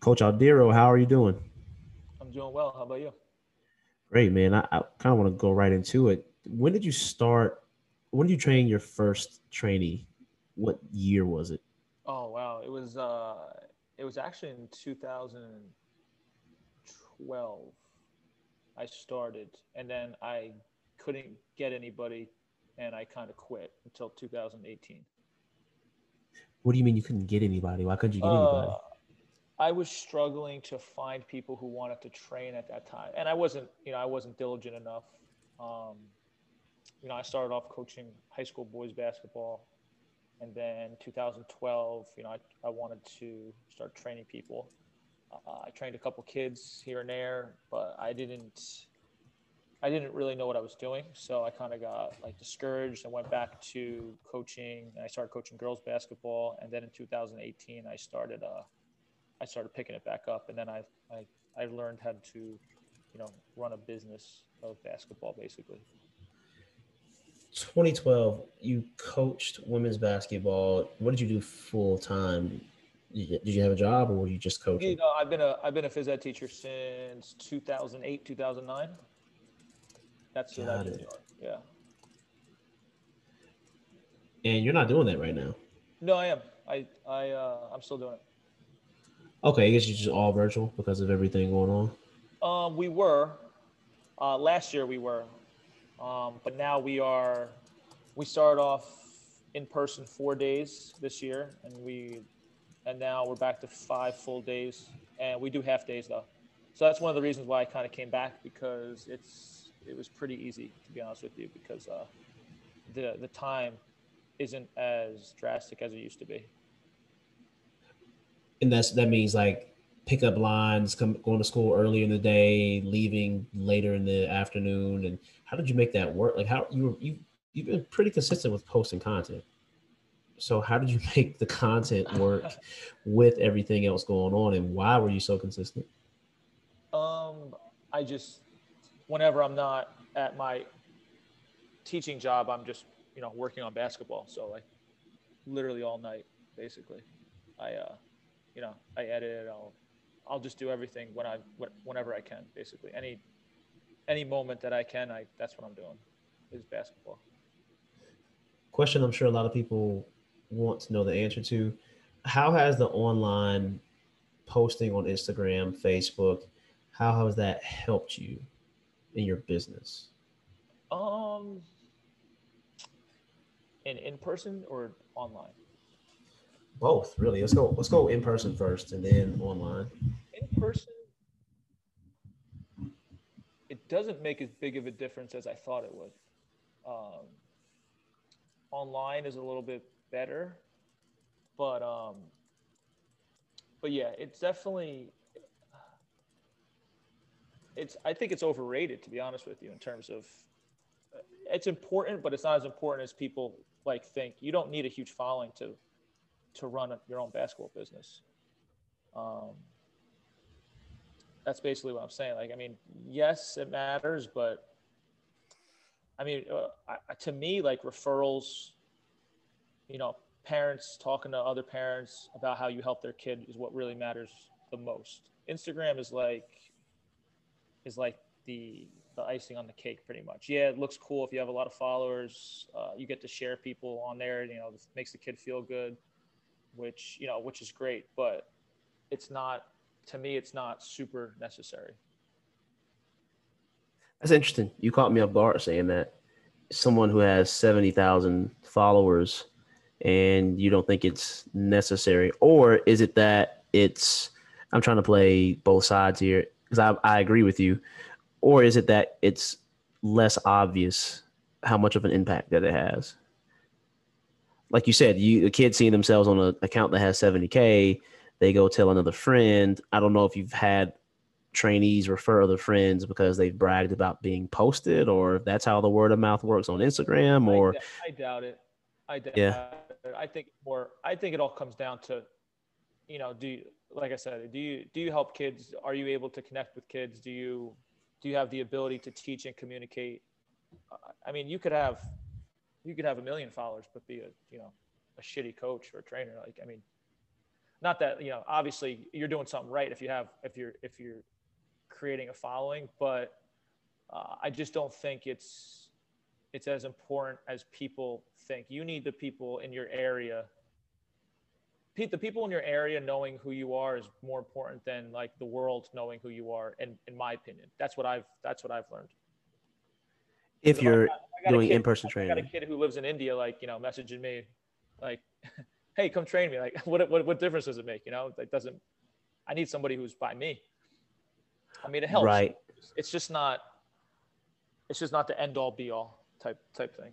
Coach Aldero, how are you doing? I'm doing well. How about you? Great, man. I kind of want to go right into it. When did you start? When did you train your first trainee? What year was it? Oh, wow. It was actually in 2012 I started, and then I couldn't get anybody, and I kind of quit until 2018. What do you mean you couldn't get anybody? Why couldn't you get anybody? I was struggling to find people who wanted to train at that time. And I wasn't diligent enough. I started off coaching high school boys basketball. And then 2012, I wanted to start training people. I trained a couple kids here and there, but I didn't really know what I was doing. So I kind of got discouraged and went back to coaching. And I started coaching girls basketball. And then in 2018, I started picking it back up. And then I learned how to, run a business of basketball, basically. 2012, you coached women's basketball. What did you do full time? Did you have a job, or were you just coaching? I've been a phys ed teacher since 2008, 2009. That's what I did. Yeah. And you're not doing that right now. No, I am. I'm still doing it. Okay, I guess you're just all virtual because of everything going on. We were. Last year we were. But now we started off in person 4 days this year, and now we're back to 5 full days, and we do half days though. So that's one of the reasons why I kind of came back, because it was pretty easy, to be honest with you, because the time isn't as drastic as it used to be. And that means pick up lines, going to school early in the day, leaving later in the afternoon. And how did you make that work? You've been pretty consistent with posting content. So how did you make the content work with everything else going on? And why were you so consistent? I just, whenever I'm not at my teaching job, I'm just, working on basketball. So literally all night, basically. I edit. I'll just do everything whenever I can, basically. Any moment that I can, that's what I'm doing, is basketball. Question I'm sure a lot of people want to know the answer to: how has the online posting on Instagram, Facebook, how has that helped you in your business? In person or online? Both, really. Let's go in person first and then online. In person, it doesn't make as big of a difference as I thought it would. Online is a little bit better, but yeah, it's definitely. I think it's overrated, to be honest with you, in terms of. It's important, but it's not as important as people think. You don't need a huge following to run your own basketball business. That's basically what I'm saying. Yes, it matters, but to me, referrals, parents talking to other parents about how you help their kid is what really matters the most. Instagram is like the icing on the cake, pretty much. Yeah, it looks cool if you have a lot of followers. You get to share people on there, it makes the kid feel good, which is great, but it's not, to me, it's not super necessary. That's interesting. You caught me off guard saying that. Someone who has 70,000 followers, and you don't think it's necessary, or is it that it's, I'm trying to play both sides here because I agree with you, or is it that it's less obvious how much of an impact that it has? Like you said, a kid seeing themselves on an account that has 70K, they go tell another friend. I don't know if you've had trainees refer other friends because they've bragged about being posted, or if that's how the word of mouth works on Instagram. Or I doubt it. I doubt it. I think it all comes down to, do you help kids? Are you able to connect with kids? Do you have the ability to teach and communicate? You could have 1 million followers, but be a shitty coach or trainer. Not that, you know, obviously you're doing something right if you have, if you're creating a following, but I just don't think it's as important as people think. You need the people in your area. Pete, the people in your area knowing who you are is more important than like the world knowing who you are. And in my opinion, that's what I've learned. If you're doing in-person training, I got a kid who lives in India, like, you know, messaging me like, hey, come train me. Like what difference does it make? You know, like I need somebody who's by me. I mean, it helps. Right. It's just not the end all be all type thing.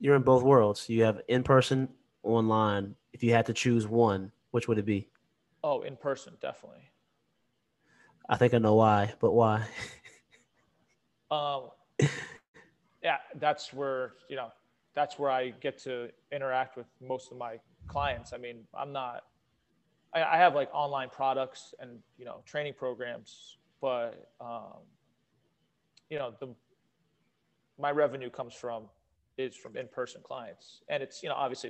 You're in both worlds. You have in-person, online. If you had to choose one, which would it be? Oh, in person, definitely. I think I know why, but why? Yeah, that's where I get to interact with most of my clients. I mean, I have like online products and, you know, training programs, but, you know, my revenue is from in-person clients, and it's, you know, obviously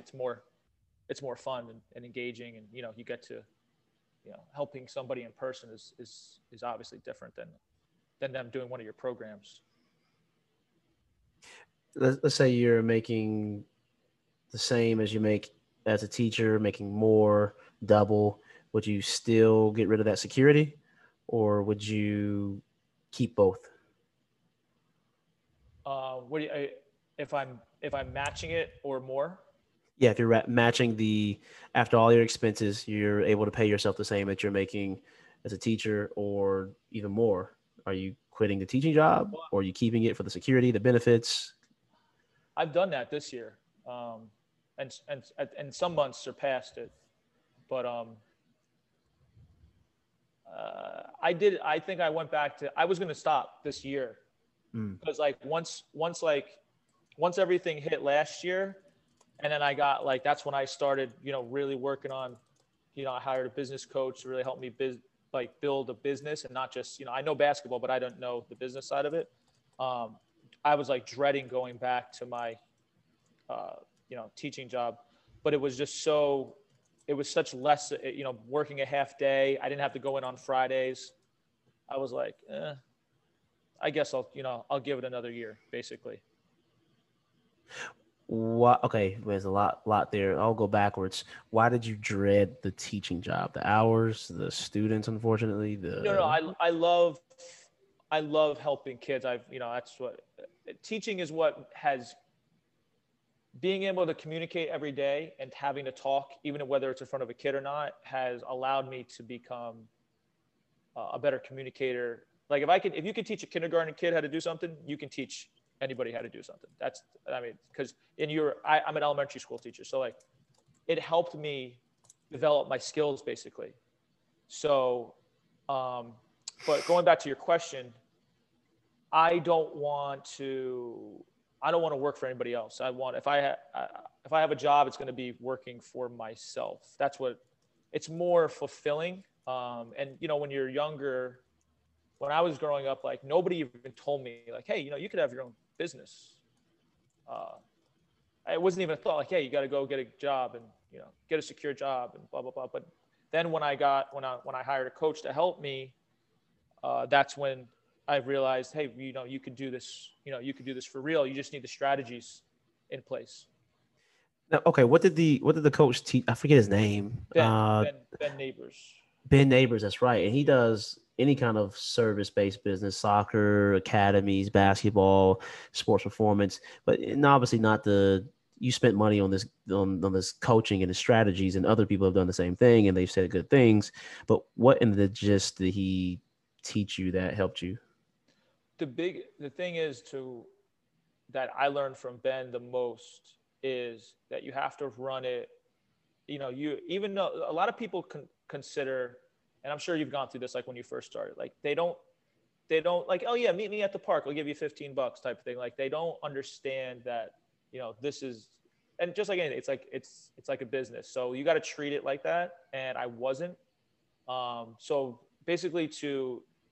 it's more fun and engaging, and, you know, you get to, you know, helping somebody in person is obviously different than them doing one of your programs. Let's say you're making the same as you make as a teacher, making more, double. Would you still get rid of that security, or would you keep both? If I'm matching it or more? Yeah, if you're matching after all your expenses, you're able to pay yourself the same that you're making as a teacher or even more. Are you quitting the teaching job, or are you keeping it for the security, the benefits? I've done that this year. And some months surpassed it, but I was going to stop this year. Because like once everything hit last year, and then I got like, that's when I started, you know, really working on, you know, I hired a business coach to really help me build a business, and not just, you know, I know basketball, but I don't know the business side of it. I was like dreading going back to my, you know, teaching job, but it was such less, you know, working a half day. I didn't have to go in on Fridays. I was like, I guess I'll give it another year, basically. What? Okay, there's a lot there. I'll go backwards. Why did you dread the teaching job? The hours, the students, unfortunately. I love helping kids. That's what teaching is. What has being able to communicate every day and having to talk, even whether it's in front of a kid or not, has allowed me to become a better communicator. Like if you could teach a kindergarten kid how to do something, you can teach anybody how to do something. I'm an elementary school teacher. So like it helped me develop my skills basically. So, but going back to your question, I don't want to work for anybody else. If I have a job, it's going to be working for myself. It's more fulfilling. And you know, when you're younger, when I was growing up, like nobody even told me like, hey, you know, you could have your own business. It wasn't even a thought like, hey, you got to go get a job and, you know, get a secure job and blah, blah, blah. But then when I hired a coach to help me, that's when I realized, hey, you know, you could do this for real. You just need the strategies in place. Now, okay. What did the coach teach? I forget his name. Ben Neighbors. Ben Neighbors. That's right. And he does any kind of service-based business, soccer, academies, basketball, sports performance, but obviously not you spent money on this coaching and the strategies, and other people have done the same thing and they've said good things, but what in the gist did he teach you that helped you? The thing is that I learned from Ben the most is that you have to run it. You know, even though a lot of people consider, and I'm sure you've gone through this, like when you first started, like they don't like, oh yeah, meet me at the park, I'll give you $15 type of thing. Like they don't understand that, you know, and just like anything, it's like a business. So you got to treat it like that. And I wasn't. So basically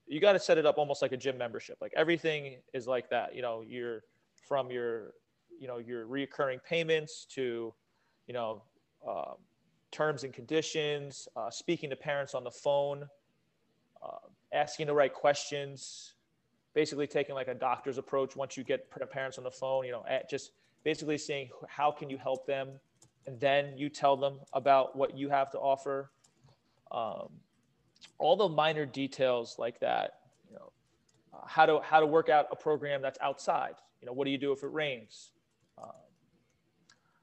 you got to set it up almost like a gym membership. Like everything is like that, you know, you're from your, you know, your recurring payments to, you know, terms and conditions, speaking to parents on the phone, asking the right questions, basically taking like a doctor's approach once you get parents on the phone, you know, just basically seeing how can you help them, and then you tell them about what you have to offer. All the minor details like that, you know, how to work out a program that's outside. You know, what do you do if it rains?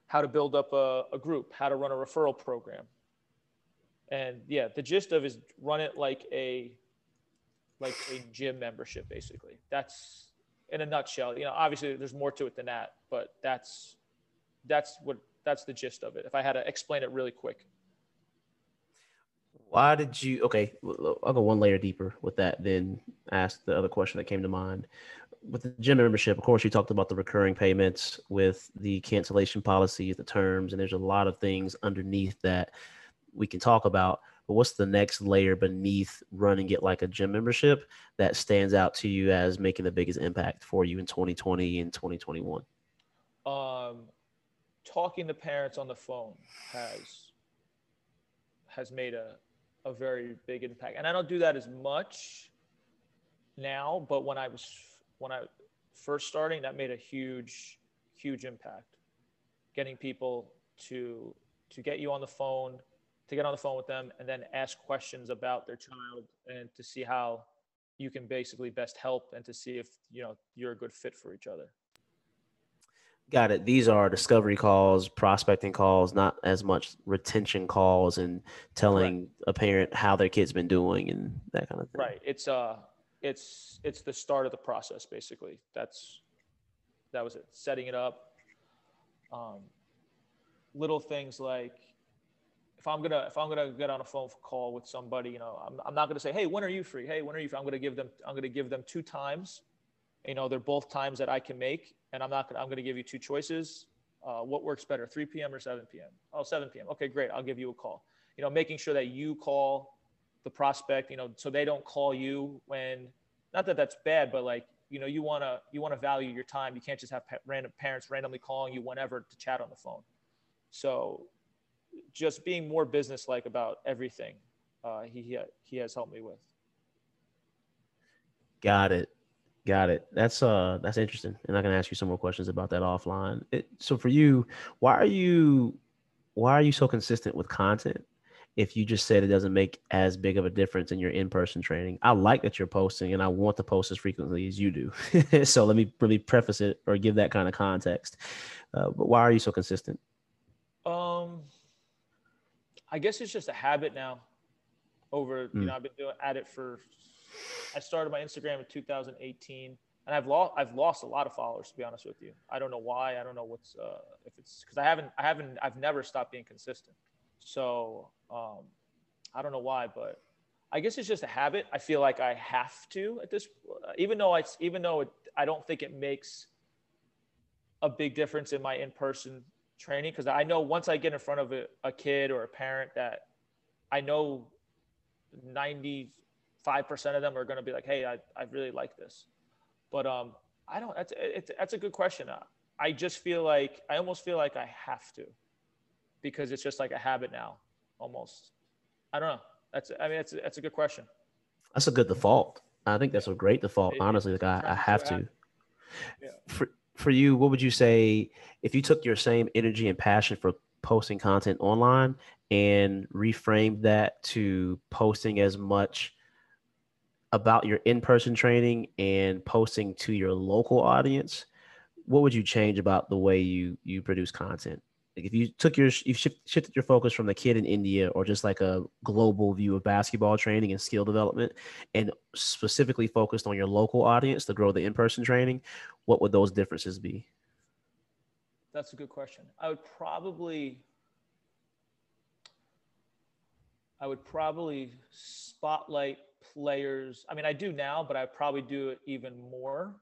How to build up a group, how to run a referral program. And yeah, the gist of is run it like a gym membership, basically. That's in a nutshell. You know, obviously there's more to it than that, but that's the gist of it, if I had to explain it really quick. Why did you, okay, I'll go one layer deeper with that, then ask the other question that came to mind. With the gym membership, of course, you talked about the recurring payments with the cancellation policy, the terms, and there's a lot of things underneath that we can talk about. But what's the next layer beneath running it like a gym membership that stands out to you as making the biggest impact for you in 2020 and 2021? Talking to parents on the phone has made a very big impact. And I don't do that as much now, but when I first starting, that made a huge, huge impact. Getting people to get you on the phone, to get on the phone with them, and then ask questions about their child and to see how you can basically best help and to see if, you know, you're a good fit for each other. Got it. These are discovery calls, prospecting calls, not as much retention calls and telling Right. a parent how their kid's been doing and that kind of thing. Right. It's the start of the process, basically. That was it. Setting it up. Little things like if I'm gonna get on a phone call with somebody, you know, I'm not gonna say, hey, when are you free? Hey, when are you free? I'm gonna give them two times. You know, they're both times that I can make, and I'm gonna give you two choices. What works better, 3 p.m. or 7 p.m.? Oh, 7 p.m. Okay, great. I'll give you a call. You know, making sure that you call the prospect, you know, so they don't call you when, not that that's bad, but like, you know, you want to value your time. You can't just have random parents randomly calling you whenever to chat on the phone. So just being more business-like about everything, he has helped me with. Got it. That's interesting. And I can ask you some more questions about that offline. So for you, why are you so consistent with content? If you just said it doesn't make as big of a difference in your in-person training, I like that you're posting and I want to post as frequently as you do. So let me preface it or give that kind of context. But why are you so consistent? I guess it's just a habit now. You know, I've been I started my Instagram in 2018 and I've lost a lot of followers, to be honest with you. I don't know why. I don't know what's, if it's because I've never stopped being consistent. So, I don't know why, but I guess it's just a habit. I feel like I have to at this, even though I don't think it makes a big difference in my in-person training. Cause I know once I get in front of a kid or a parent that I know 95% of them are going to be like, hey, I really like this, but, that's a good question. I just feel like, I almost feel like I have to, because it's just like a habit now, almost. I don't know. That's a good question. That's a good default. I think that's a great default, honestly. Like I have to. Yeah. For you, what would you say if you took your same energy and passion for posting content online and reframed that to posting as much about your in-person training and posting to your local audience? What would you change about the way you produce content? Like if you shifted your focus from the kid in India or just like a global view of basketball training and skill development and specifically focused on your local audience to grow the in-person training, what would those differences be? That's a good question. I would probably spotlight players. I mean, I do now, but I probably do it even more.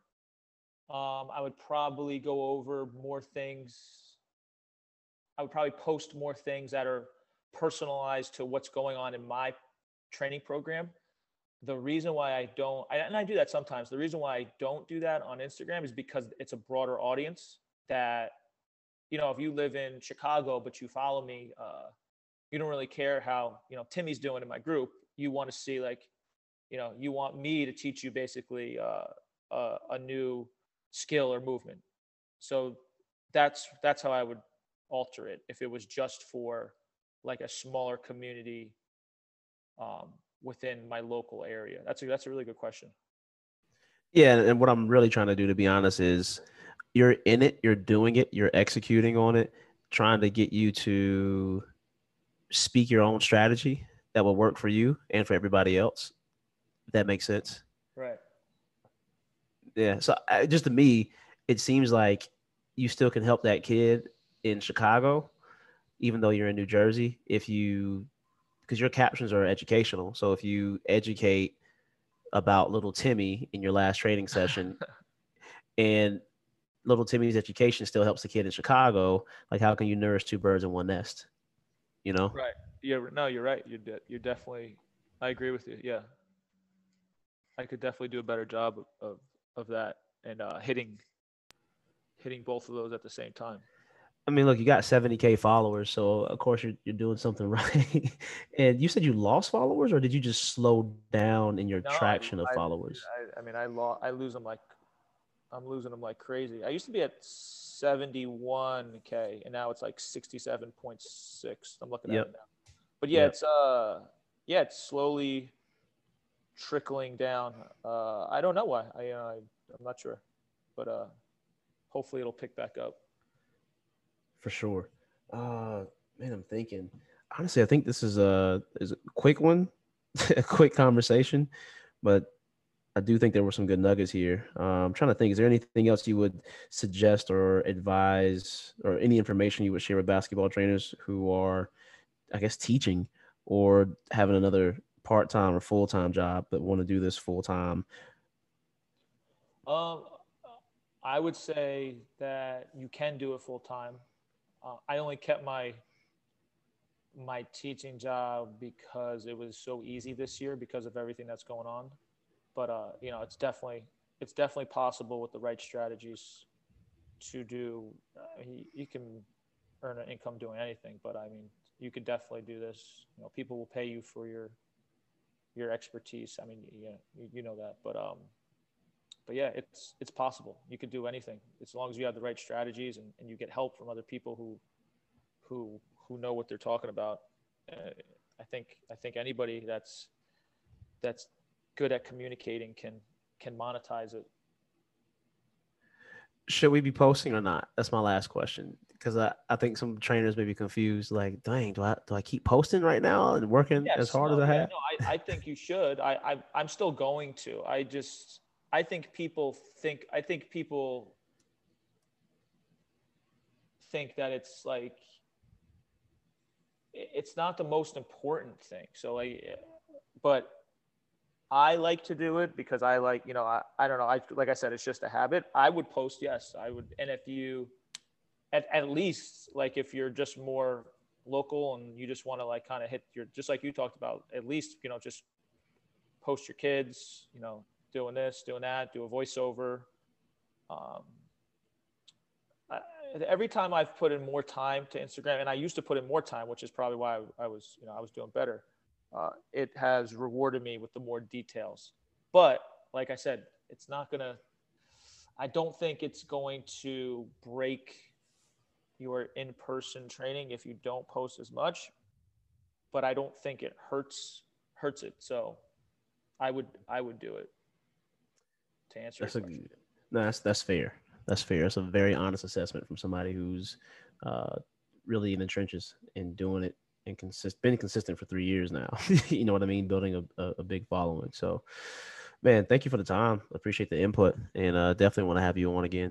I would probably go over more things. I would probably post more things that are personalized to what's going on in my training program. The reason why I do that sometimes, the reason why I don't do that on Instagram is because it's a broader audience that, you know, if you live in Chicago, but you follow me, you don't really care how, you know, Timmy's doing in my group. You want to see, like, you know, you want me to teach you basically a new skill or movement. So that's how I would alter it if it was just for like a smaller community within my local area. That's a really good question. Yeah, and what I'm really trying to do, to be honest, is you're in it, you're doing it, you're executing on it, trying to get you to speak your own strategy that will work for you and for everybody else. If that makes sense. Right. Yeah. So just to me, it seems like you still can help that kid in Chicago, even though you're in New Jersey, because your captions are educational. So if you educate about little Timmy in your last training session and little Timmy's education still helps the kid in Chicago, like how can you nourish two birds in one nest? You know? Right. Yeah. No, you're right. You're definitely, I agree with you. Yeah. I could definitely do a better job of that and hitting both of those at the same time. I mean, look, you got 70K followers, so of course you're doing something right. And you said you lost followers, or did you just slow down in your traction of followers? I'm losing them like crazy. I used to be at 71K, and now it's like 67.6. I'm looking at it now. But yeah, it's slowly trickling down. I don't know why. I'm not sure, but hopefully it'll pick back up. For sure. Man, I'm thinking. Honestly, I think this is a quick one, a quick conversation, but I do think there were some good nuggets here. I'm trying to think, is there anything else you would suggest or advise, or any information you would share with basketball trainers who are, I guess, teaching or having another part-time or full-time job but want to do this full-time? I would say that you can do it full-time. I only kept my teaching job because it was so easy this year because of everything that's going on. But, you know, it's definitely possible with the right strategies to do. You can earn an income doing anything, but I mean, you could definitely do this. You know, people will pay you for your expertise. I mean, yeah, you know that, but yeah, it's possible. You could do anything as long as you have the right strategies and you get help from other people who know what they're talking about. I think anybody that's good at communicating can monetize it. Should we be posting or not? That's my last question, because I think some trainers may be confused. Like, dang, do I keep posting right now and working as hard as I have? No, I think you should. I'm still going to. I think people think that it's like, it's not the most important thing. So but I like to do it because I like, you know, I don't know. Like I said, it's just a habit. I would post. Yes, I would. And if you, at least like if you're just more local and you just want to like kind of hit your, just like you talked about, at least, you know, just post your kids, you know, doing this, doing that, do a voiceover. Every time I've put in more time to Instagram, and I used to put in more time, which is probably why I was doing better. It has rewarded me with the more details, but like I said, I don't think it's going to break your in-person training if you don't post as much, but I don't think it hurts it. So I would do it, to answer your question. No, that's fair. That's fair. It's a very honest assessment from somebody who's really in the trenches and doing it and been consistent for 3 years now. You know what I mean? Building a big following. So, man, thank you for the time. I appreciate the input, and definitely want to have you on again.